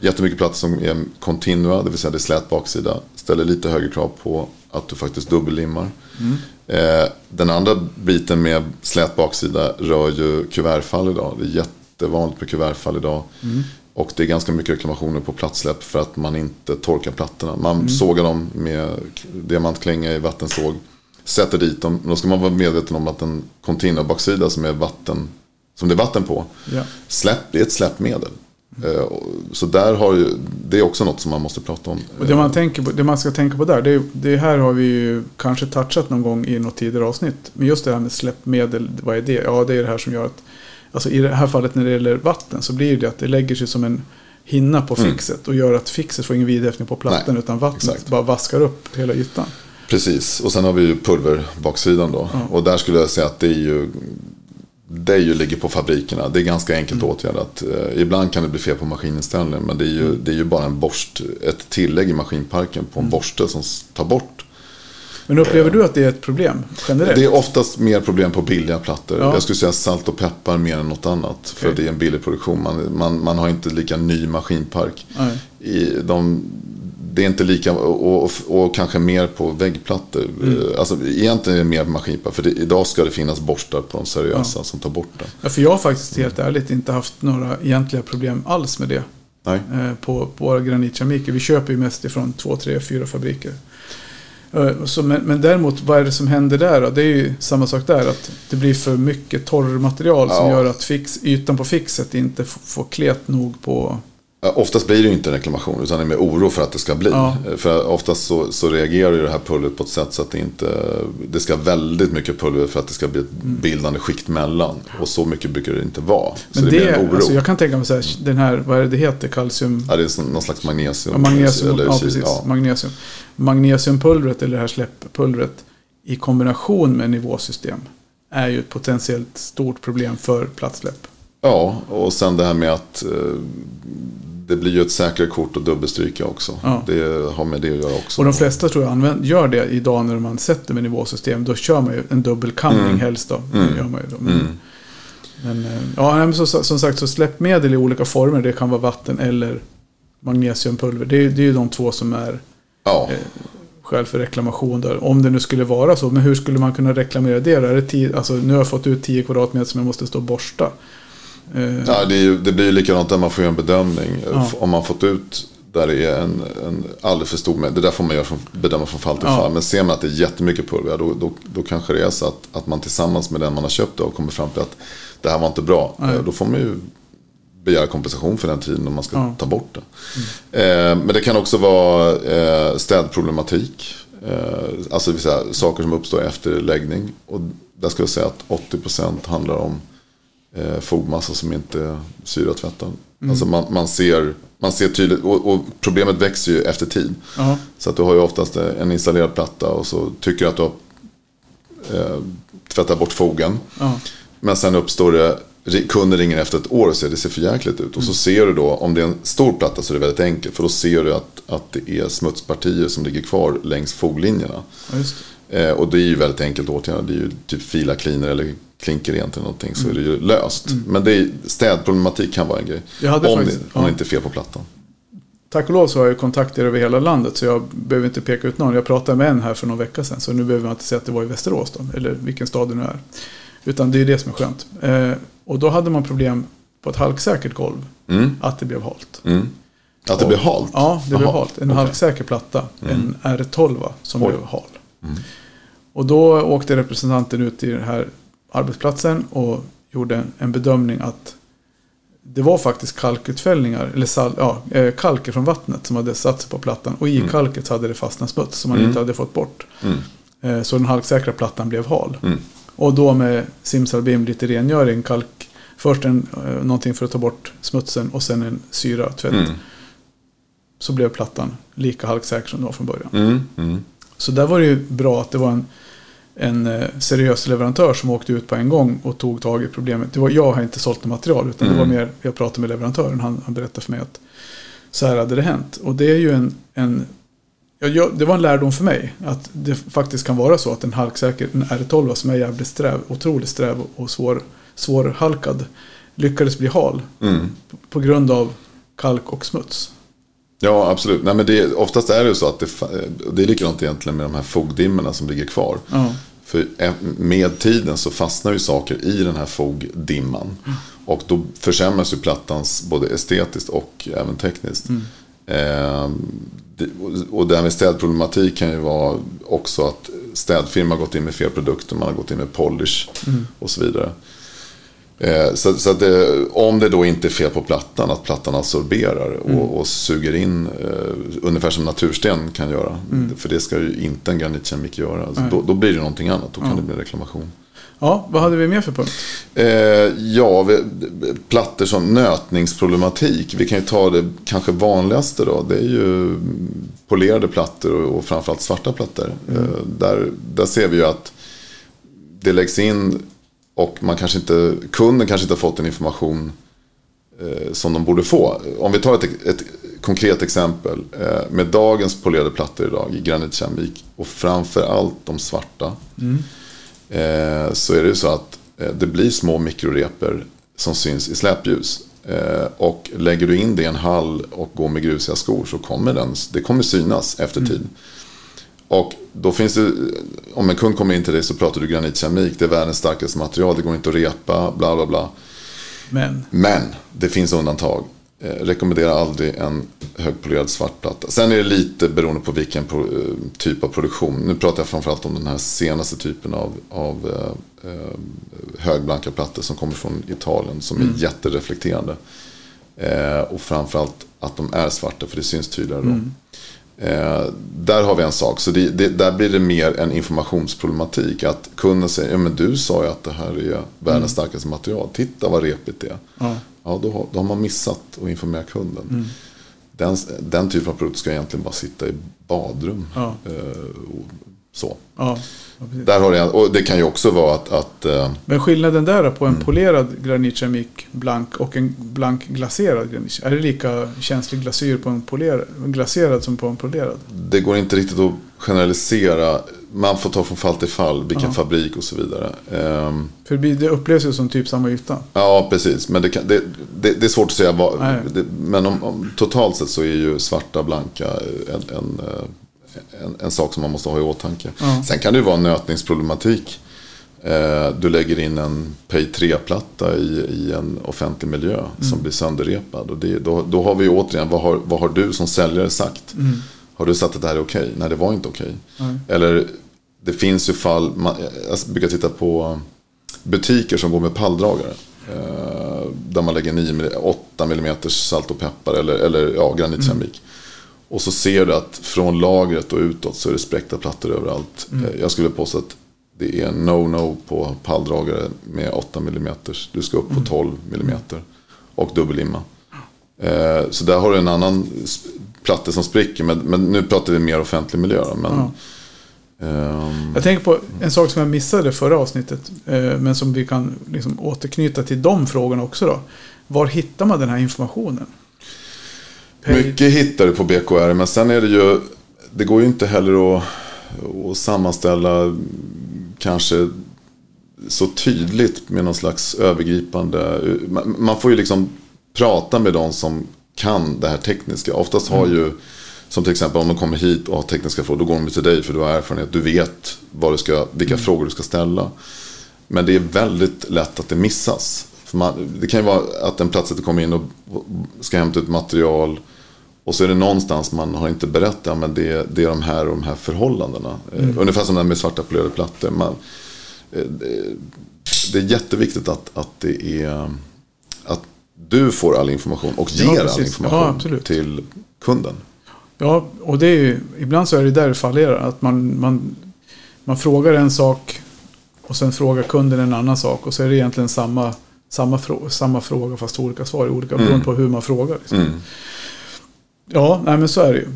jättemycket plattor som är kontinua, det vill säga det är slät baksida. Ställer lite högre krav på att du faktiskt dubbellimmar. Mm. Eh, den andra biten med slät baksida rör ju kuvertfall idag. Det är jättevanligt med kuvertfall idag. Mm. Och det är ganska mycket reklamationer på plattsläpp för att man inte torkar plattorna. Man mm. sågar dem med diamantklinga i vattensåg. Sätter dit dem. Då ska man vara medveten om att en kontinua baksida som, är vatten, som det är vatten på, ja, släpp, det är ett släppmedel. Så där har ju, det är också något som man måste prata om. Och det man tänker på, det man ska tänka på där, det, det här har vi ju kanske touchat någon gång i något tidigare avsnitt. Men just det här med släppmedel, vad är det? Ja, det är det här som gör att, alltså i det här fallet när det gäller vatten, så blir det att det lägger sig som en hinna på fixet, mm, och gör att fixet får ingen vidhäftning på plattan. Nej, utan vattnet exakt. Bara vaskar upp hela ytan. Precis, och sen har vi ju pulverbaksidan då, mm, och där skulle jag säga att det är ju det ju ligger på fabrikerna. Det är ganska enkelt mm. åtgärdat. Eh, ibland kan det bli fel på maskininställningen, men det är ju, det är ju bara en borst, ett tillägg i maskinparken på en mm. borste som tar bort. Men upplever eh, du att det är ett problem generellt? Det är oftast mer problem på billiga plattor. Ja. Jag skulle säga salt och peppar mer än något annat. Okay. För det är en billig produktion. Man, man, man har inte lika ny maskinpark. I de, det är inte lika, och, och, och kanske mer på väggplattor. Mm. Alltså egentligen är det mer maskinpark. För det, idag ska det finnas borstar på de seriösa, ja, som tar bort den. Ja, för jag har faktiskt helt ärligt inte haft några egentliga problem alls med det. Nej. Eh, på, på våra granitkeramiker. Vi köper ju mest ifrån två, tre, fyra fabriker. Så, men, men däremot, vad är det som händer där då? Det är ju samma sak där, att det blir för mycket torrmaterial som, ja, gör att fix, ytan på fixet inte f- får klet nog på. Oftast blir det ju inte en reklamation, utan det är med oro för att det ska bli. Ja. För oftast så, så reagerar ju det här pulvret på ett sätt så att det inte, det ska väldigt mycket pulver för att det ska bli ett bildande skikt mellan. Och så mycket brukar det inte vara. Men så det, det är en oro. Alltså jag kan tänka mig så här, den här, vad är det, det heter? Kalcium? Ja, det är så, någon slags magnesium. Ja, magnesium, eller, ja, precis. Ja. Magnesium. Magnesiumpulvret, eller det här släpppulvret, i kombination med nivåsystem är ju ett potentiellt stort problem för plattsläpp. Ja, och sen det här med att eh, det blir ju ett säkrare kort och dubbelstryka också. Ja. Det har med det att göra också. Och de flesta tror jag använder, gör det idag när man sätter med nivåsystem. Då kör man ju en dubbelkamning mm. helst då. Mm. Det gör man ju då. Men, mm. men, ja, men så, som sagt, så släppmedel i olika former. Det kan vara vatten eller magnesiumpulver. Det är, det är ju de två som är ja. eh, skäl för reklamation där. Om det nu skulle vara så. Men hur skulle man kunna reklamera det? Är det tio, alltså, nu har jag fått ut tio kvadratmeter som jag måste stå och borsta. Ja, det, är ju, det blir ju likadant där man får göra en bedömning. Ja. Om man fått ut där det är en, en alldeles för stor mängd. Det där får man göra från, bedöma från fall till ja. fall. Men ser man att det är jättemycket pulver, då, då, då kanske det är så att, att man tillsammans med den man har köpt och kommer fram till att det här var inte bra. Nej. Då får man ju begära kompensation för den tiden om man ska ja. ta bort det. Mm. Eh, men det kan också vara eh, städproblematik. Eh, alltså det vill säga, saker som uppstår efter läggning. Och där skulle jag säga att åttio procent handlar om fogmassa som inte är syratvättad. Mm. Alltså man, man, ser, man ser tydligt, och, och problemet växer ju efter tid. Uh-huh. Så att du har ju oftast en installerad platta och så tycker du att du har, eh, tvättar bort fogen. Uh-huh. Men sen uppstår det, kunden ringer efter ett år och säger det ser för jäkligt ut. Och så ser du då, om det är en stor platta så är det väldigt enkelt. För då ser du att, att det är smutspartier som ligger kvar längs foglinjerna. Ja, just det. Eh, och det är ju väldigt enkelt åtgärd. Det är ju typ fila cleaner eller klinker rent eller någonting så mm. är det ju löst. Mm. Men det är, städproblematik kan vara en grej. Jag hade om faktiskt, det, om ja. inte är fel på plattan. Tack och lov så har jag kontakter över hela landet så jag behöver inte peka ut någon. Jag pratade med en här för någon vecka sedan så nu behöver man inte säga att det var i Västerås då, eller vilken stad det nu är. Utan det är det som är skönt. Eh, och då hade man problem på ett halksäkert golv. Mm. Att det blev halt. Mm. Att det och, blev halt? Ja, det Aha. blev halt. En okay. halksäker platta. Mm. En R tolv som Oj. blev hal. Mm. Och då åkte representanten ut i den här arbetsplatsen och gjorde en bedömning att det var faktiskt kalkutfällningar eller sal, ja, kalker från vattnet som hade satt sig på plattan, och i mm. kalket hade det fastnat smuts som man mm. inte hade fått bort. Mm. Så den halksäkra plattan blev hal. Mm. Och då med simsalabim lite rengöring, kalk, först en, någonting för att ta bort smutsen och sen en syra, tvätt. Mm. Så blev plattan lika halksäker som den var från början. Mm. Mm. Så där var det ju bra att det var en en seriös leverantör som åkte ut på en gång och tog tag i problemet. Det var, jag har inte sålt material, utan mm. det var mer, jag pratade med leverantören, han, han berättade för mig att så här hade det hänt. Och det är ju en, en ja, jag, det var en lärdom för mig att det faktiskt kan vara så att en halksäker, en R tolv som är jävligt sträv, otroligt sträv och svår, svårhalkad, lyckades bli hal mm. på, på grund av kalk och smuts. Ja, absolut. Nej, men det, oftast är det ju så att det, det är likadant egentligen med de här fogdimmerna som ligger kvar. Mm. För med tiden så fastnar ju saker i den här fogdimman. Mm. Och då försämras ju plattans både estetiskt och även tekniskt. Mm. Eh, det, och det här med städproblematik kan ju vara också att städfirma gått in med fel produkter, man har gått in med polish mm. och så vidare. Eh, så, så att det, om det då inte är fel på plattan, att plattan absorberar och, mm. och suger in eh, ungefär som natursten kan göra mm. för det ska ju inte en granitkemik göra, alltså, då, då blir det någonting annat, då kan ja. det bli reklamation. Ja, vad hade vi mer för punkt? Eh, ja, vi, plattor som nötningsproblematik, vi kan ju ta det kanske vanligaste då, det är ju polerade plattor och, och framförallt svarta plattor mm. eh, där, där ser vi ju att det läggs in. Och man kanske inte, kunden kanske inte har fått en information eh, som de borde få. Om vi tar ett, ett konkret exempel. Eh, med dagens polerade plattor idag i granitkemik och framförallt de svarta. Mm. Eh, så är det ju så att eh, det blir små mikroreper som syns i släpljus. Eh, och lägger du in det i en hall och går med grusiga skor så kommer den, det kommer synas efter tid. Mm. Och då finns det, om en kund kommer in till dig så pratar du granitkemik, det är världens starkaste material, det går inte att repa, bla bla bla. Men, Men det finns undantag. Eh, rekommenderar aldrig en högpolerad svartplatta. Sen är det lite beroende på vilken pro, typ av produktion. Nu pratar jag framförallt om den här senaste typen av, av eh, högblanka plattor som kommer från Italien som mm. är jättereflekterande. Eh, och framförallt att de är svarta för det syns tydligare då. Mm. Eh, där har vi en sak, så det, det, där blir det mer en informationsproblematik att kunden säger, ja men du sa ju att det här är världens starkaste material, titta vad repigt det är. Ja, ja då, har, då har man missat att informera kunden. Mm. den, den typen av produkt ska egentligen bara sitta i badrum. Ja. Eh, och så. Ja, där har det, och det kan ju också vara att, att eh, men skillnaden där på en mm. polerad granitkemik blank och en blank glaserad granit, är det lika känslig glasyr på en polerad, glaserad som på en polerad? Det går inte riktigt att generalisera, man får ta från fall till fall vilken ja. fabrik och så vidare. Eh, för det upplevs ju som typ samma yta. Ja, precis, men det, kan, det, det, det är svårt att säga vad, det, men om, om, totalt sett så är ju svarta blanka en, en En, en sak som man måste ha i åtanke. Mm. Sen kan det ju vara en nötningsproblematik. Eh, du lägger in en P tre-platta i, i en offentlig miljö mm. som blir sönderrepad. Och det, då, då har vi ju återigen, vad har, vad har du som säljare sagt? Mm. Har du sagt att det här är okej? Nej, det var inte okej. Mm. Eller det finns ju fall, man, jag brukar titta på butiker som går med palldragare. Eh, där man lägger nio, åtta millimeter salt och peppar eller, eller ja, granitkemik. Mm. Och så ser du att från lagret och utåt så är det spräckta plattor överallt. Mm. Jag skulle påstå att det är no-no på palldragare med åtta millimeter. Du ska upp på tolv millimeter och dubbellimma. Så där har du en annan platta som spricker. Men nu pratar vi mer offentlig miljö. Men, ja. um... Jag tänker på en sak som jag missade förra avsnittet. Men som vi kan liksom återknyta till de frågorna också då. Var hittar man den här informationen? Mycket hittar du på B K R, men sen är det ju, det går ju inte heller att, att sammanställa kanske så tydligt med någon slags övergripande, man får ju liksom prata med de som kan det här tekniska, oftast har ju, som till exempel om de kommer hit och har tekniska frågor, då går de till dig för du har erfarenhet, du vet vad du ska, vilka mm. frågor du ska ställa. Men det är väldigt lätt att det missas. För man, det kan ju vara att en plats att kommer in och ska hämta ut material, och så är det någonstans man har inte berättat, men det, det är de här och de här förhållandena. Mm. Ungefär som den med svarta polerade plattor. Man, det, det är jätteviktigt att, att det är att du får all information och ger ja, all information ja, till kunden. Ja, och det är ju, ibland så är det där det fallerar, att man, man, man frågar en sak och sen frågar kunden en annan sak, och så är det egentligen samma, samma, frå, samma fråga fast olika svar, olika mm. beroende på hur man frågar. Liksom. Mm. Ja, nej, men så är det ju.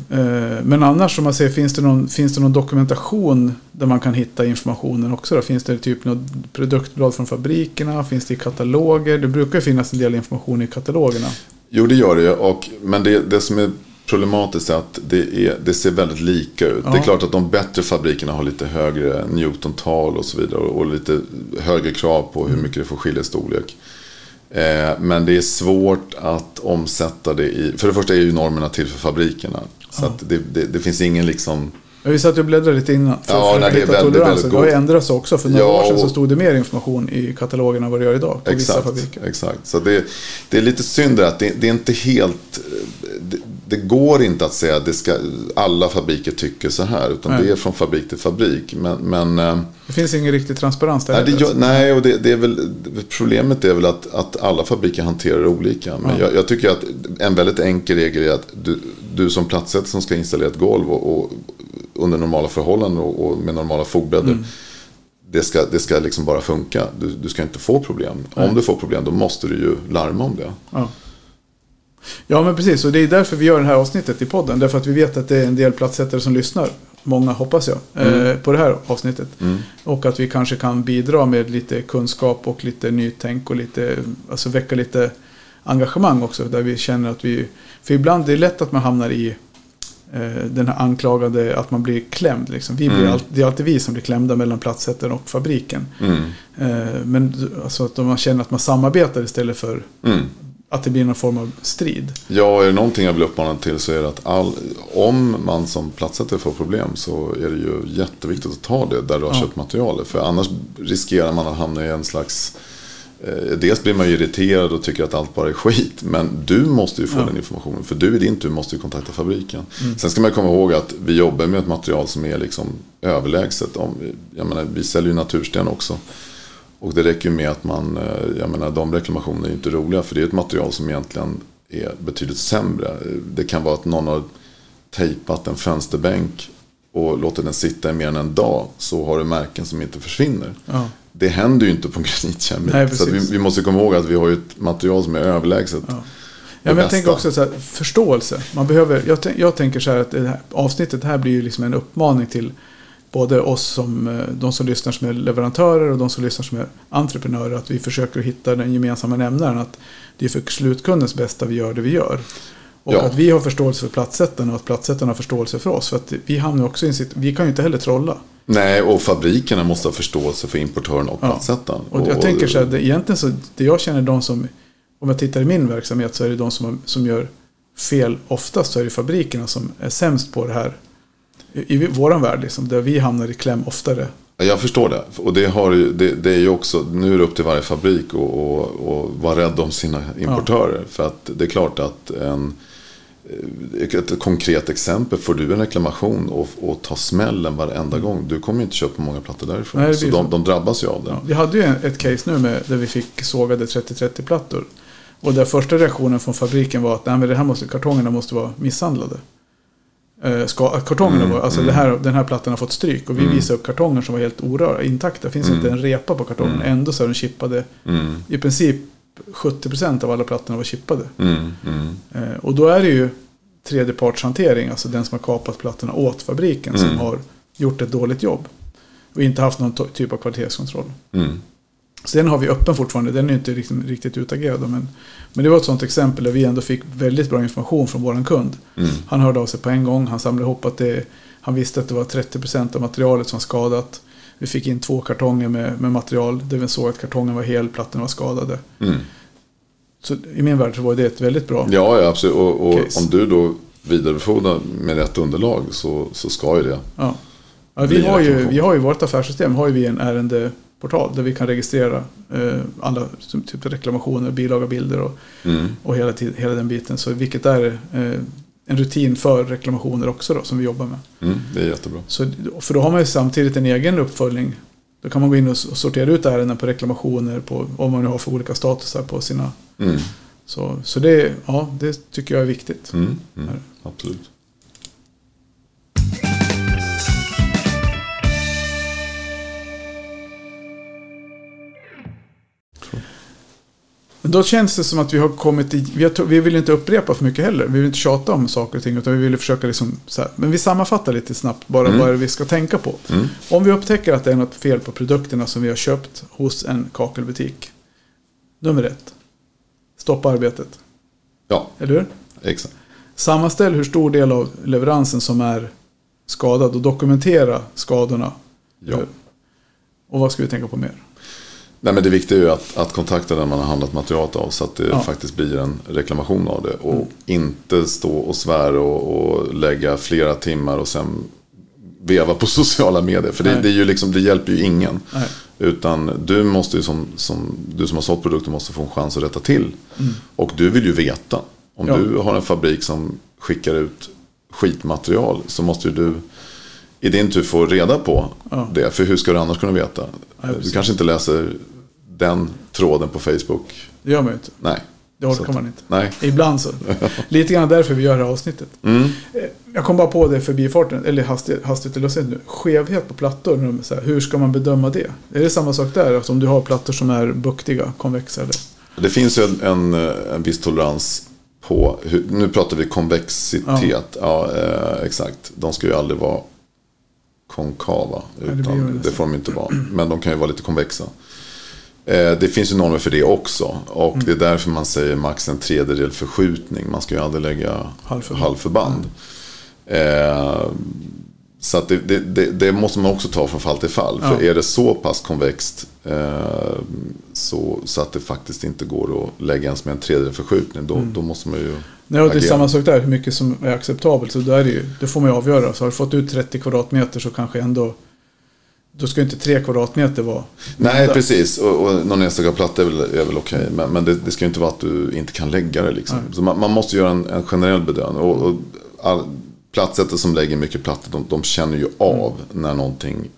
Men annars, som man säger, finns det någon, finns det någon dokumentation där man kan hitta informationen också? Då? Finns det typ något produktblad från fabrikerna? Finns det i kataloger? Det brukar ju finnas en del information i katalogerna. Jo, det gör det ju. Och, men det, det som är problematiskt är att det, är, det ser väldigt lika ut. Ja. Det är klart att de bättre fabrikerna har lite högre newtontal och så vidare, och lite högre krav på hur mycket det får skilja i storlek. Men det är svårt att omsätta det i... För det första är ju normerna till för fabrikerna. Så att det, det, det finns ingen liksom... Jag visste att jag bläddrade lite innan. För ja, nej, det är väldigt, väldigt gott. Det har ändrats också. För några ja, år sedan så stod det mer information i katalogerna vad det gör idag på exakt, vissa fabriker. Exakt. Så det, det är lite synd att det, det är inte helt... Det, det går inte att säga att det ska, alla fabriker tycker så här. Utan nej. Det är från fabrik till fabrik. Men, men, det finns ingen riktig transparens där. Nej, det, nej och det, det är väl, problemet är väl att, att alla fabriker hanterar olika. Men ja. jag, jag tycker att en väldigt enkel regel är att du, du som platssätt som ska installera ett golv och, och under normala förhållanden och med normala fogbäddor. Mm. Det ska, det ska liksom bara funka. Du, du ska inte få problem. Nej. Om du får problem, då måste du ju larma om det. Ja. Ja, men precis. Och det är därför vi gör det här avsnittet i podden. Därför att vi vet att det är en del platssättare som lyssnar. Många, hoppas jag, mm. eh, på det här avsnittet. Mm. Och att vi kanske kan bidra med lite kunskap och lite nytänk och lite, alltså väcka lite engagemang också. Där vi känner att vi... För ibland är det lätt att man hamnar i den här anklagade, att man blir klämd liksom. Vi blir mm. alltid, det är alltid vi som blir klämda mellan platssättaren och fabriken mm. men alltså att man känner att man samarbetar istället för mm. att det blir någon form av strid. Ja, är det någonting jag vill uppmana till så är det att all, om man som platssättare får problem så är det ju jätteviktigt att ta det där du har ja. köpt materialet, för annars riskerar man att hamna i en slags dels blir man ju irriterad och tycker att allt bara är skit, men du måste ju få ja. den informationen, för du i din tur måste ju kontakta fabriken. Mm. Sen ska man komma ihåg att vi jobbar med ett material som är liksom överlägset. Om, jag menar, vi säljer ju natursten också, och det räcker ju med att man, jag menar, de reklamationerna är ju inte roliga, för det är ett material som egentligen är betydligt sämre. Det kan vara att någon har tejpat en fönsterbänk och låter den sitta i mer än en dag, så har du märken som inte försvinner. Ja. Det händer ju inte på granitkeramik. Så att vi, vi måste komma ihåg att vi har ju ett material som är överlägset. Ja. Ja, men jag tänker också så här, förståelse. Man behöver, jag, jag tänker så här att det här avsnittet här blir ju liksom en uppmaning till både oss som, de som lyssnar som är leverantörer och de som lyssnar som är entreprenörer, att vi försöker hitta den gemensamma nämnaren, att det är för slutkundens bästa vi gör det vi gör. Och ja. att vi har förståelse för platssätten och att platssätten har förståelse för oss. För att vi hamnar också i sitt, vi kan ju inte heller trolla. Nej, och fabrikerna måste ha förståelse för importören och platssätten. Ja. Och jag och, tänker så här, det, egentligen så, det jag känner de som, om jag tittar i min verksamhet så är det de som, som gör fel oftast, så är det fabrikerna som är sämst på det här. I, i våran värld liksom, där vi hamnar i kläm oftare. Jag förstår det, och det, har, det, det är ju också, nu är det upp till varje fabrik och, och, och vara rädd om sina importörer. Ja. För att det är klart att en... Ett konkret exempel, får du en reklamation och, och ta smällen varenda gång, du kommer inte köpa många plattor därifrån. Nej, så de, de drabbas ju av det. Ja, vi hade ju ett case nu med, där vi fick sågade trettio trettio plattor, och där första reaktionen från fabriken var att nej, men det här måste, kartongerna måste vara misshandlade. Eh, ska, kartongerna mm, var, alltså mm. det här, den här plattan har fått stryk, och vi mm. visade upp kartonger som var helt orörda, intakta, finns mm. inte en repa på kartongen, mm. ändå så är den chippade mm. i princip sjuttio procent av alla plattorna var chippade. Mm, mm. Eh, och då är det ju tredjepartshantering, alltså den som har kapat plattorna åt fabriken mm. som har gjort ett dåligt jobb och inte haft någon to- typ av kvalitetskontroll. Mm. Så den har vi öppen fortfarande, den är inte riktigt, riktigt utagerad, men, men det var ett sånt exempel där vi ändå fick väldigt bra information från våran kund. Mm. Han hörde av sig på en gång, han samlade ihop att det, han visste att det var trettio procent av materialet som skadat. Vi fick in två kartonger med, med material där vi såg att kartongen var hel, plattorna var skadade. Mm. Så i min värld så var det ett väldigt bra ja, ja, absolut. Och, och om du då vidarebefordrar med rätt underlag så, så ska ju det. Ja. Ja, vi, har ju, vi har ju vårt affärssystem, har ju vi en ärende, portal där vi kan registrera eh, alla typ reklamationer, bilaga bilder och, mm. och hela, hela den biten. Så vilket är eh, en rutin för reklamationer också då, som vi jobbar med. Mm, det är jättebra. Så, för då har man ju samtidigt en egen uppföljning. Då kan man gå in och sortera ut ärenden på reklamationer, på om man nu har för olika statusar på sina... Mm. Så, så det, ja, det tycker jag är viktigt. Mm, mm, absolut. Då känns det som att vi har kommit i, vi, har, vi vill inte upprepa för mycket heller. Vi vill inte tjata om saker och ting, utan vi vill försöka liksom så här, men vi sammanfattar lite snabbt bara mm. vad vi ska tänka på. Mm. Om vi upptäcker att det är något fel på produkterna som vi har köpt hos en kakelbutik. Nummer ett. Stoppa arbetet. Ja. Eller hur? Exakt. Sammanställ hur stor del av leveransen som är skadad och dokumentera skadorna. Ja. Och vad ska vi tänka på mer? Nej, men det viktiga är ju att, att kontakta den man har handlat materialet av så att det ja. faktiskt blir en reklamation av det. Och mm. inte stå och svära och, och lägga flera timmar och sen veva på sociala medier. För det, det, är ju liksom, det hjälper ju ingen. Nej. Utan du måste ju som, som du som har sålt produkter måste få en chans att rätta till. Mm. Och du vill ju veta. Om ja. du har en fabrik som skickar ut skitmaterial så måste ju du i din tur få reda på ja. det. För hur ska du annars kunna veta? Ja, du kanske inte läser den tråden på Facebook. Det gör man ju inte. Nej. Det orkar man inte. Nej. Ibland så. Lite grann därför vi gör det här avsnittet. Mm. Jag kom bara på det förbi farten, eller hastigt, hastigt eller lösigt nu. Skevhet på plattor. Så här, hur ska man bedöma det? Är det samma sak där? Alltså om du har plattor som är buktiga, konvexa eller? Det finns ju en, en, en viss tolerans på, hur, nu pratar vi konvexitet. Ja, ja eh, exakt. De ska ju aldrig vara konkava. Utan ja, det, det får de inte vara. Men de kan ju vara lite konvexa. Det finns ju normer för det också. Och mm. det är därför man säger max en tredjedel förskjutning. Man ska ju aldrig lägga halvförband. halvförband. Mm. Eh, så att det, det, det måste man också ta från fall till fall. Ja. För är det så pass konvext eh, så, så att det faktiskt inte går att lägga ens med en tredjedel förskjutning. Då, mm. då måste man ju Nej, och det är agera. Samma sak där. Hur mycket som är acceptabelt. Så där är ju, det får man ju avgöra. Så har du fått ut trettio kvadratmeter så kanske ändå... Då ska inte tre kvadratmeter vara... Nej, där. Precis. Och, och någon enstaka platta är väl, är väl okej. Men, men det, det ska ju inte vara att du inte kan lägga det. Liksom. Så man, man måste göra en, en generell bedömning. Och, och all, plattsättare som lägger mycket plattor, de, de känner ju av mm. när någonting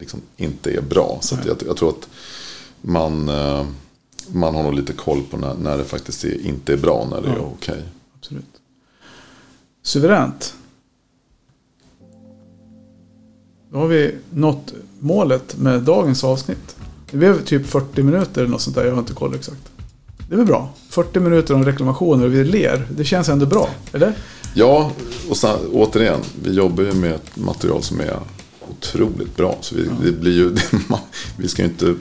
liksom inte är bra. Så att jag, jag tror att man, man har nog lite koll på när, när det faktiskt är, inte är bra, när det ja. är okej. Absolut. Suveränt. Då har vi nått målet med dagens avsnitt. Det blev typ fyrtio minuter eller något sånt där. Jag har inte koll exakt. Det var bra. fyrtio minuter om reklamationer och vi ler. Det känns ändå bra, eller? Ja, och sen, återigen. Vi jobbar ju med ett material som är otroligt bra. Så vi, ja. det blir ju, vi ska ju inte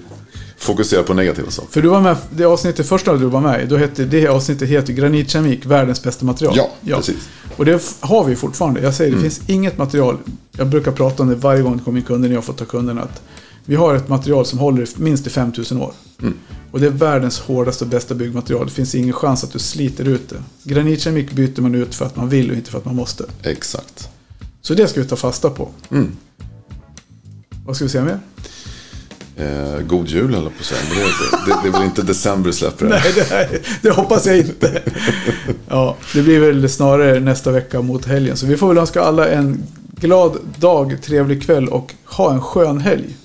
fokusera på negativa saker. För du var med, det avsnittet första du var med i, då hette, det avsnittet heter Granitkeramik, världens bästa material. Ja, ja, precis. Och det har vi fortfarande. Jag säger, det mm. finns inget material. Jag brukar prata om det varje gång det kommer in kunder när jag får ta kunderna, att vi har ett material som håller minst i femtusen år. Mm. Och det är världens hårdaste och bästa byggmaterial. Det finns ingen chans att du sliter ut det. Granitkeramik byter man ut för att man vill och inte för att man måste. Exakt. Så det ska vi ta fasta på. Mm. Vad ska vi säga mer? Eh, god jul eller på sen. Det, det, det är väl inte december släpper det. Nej, det, det hoppas jag inte. Ja, det blir väl snarare nästa vecka mot helgen. Så vi får väl önska alla en glad dag, trevlig kväll och ha en skön helg.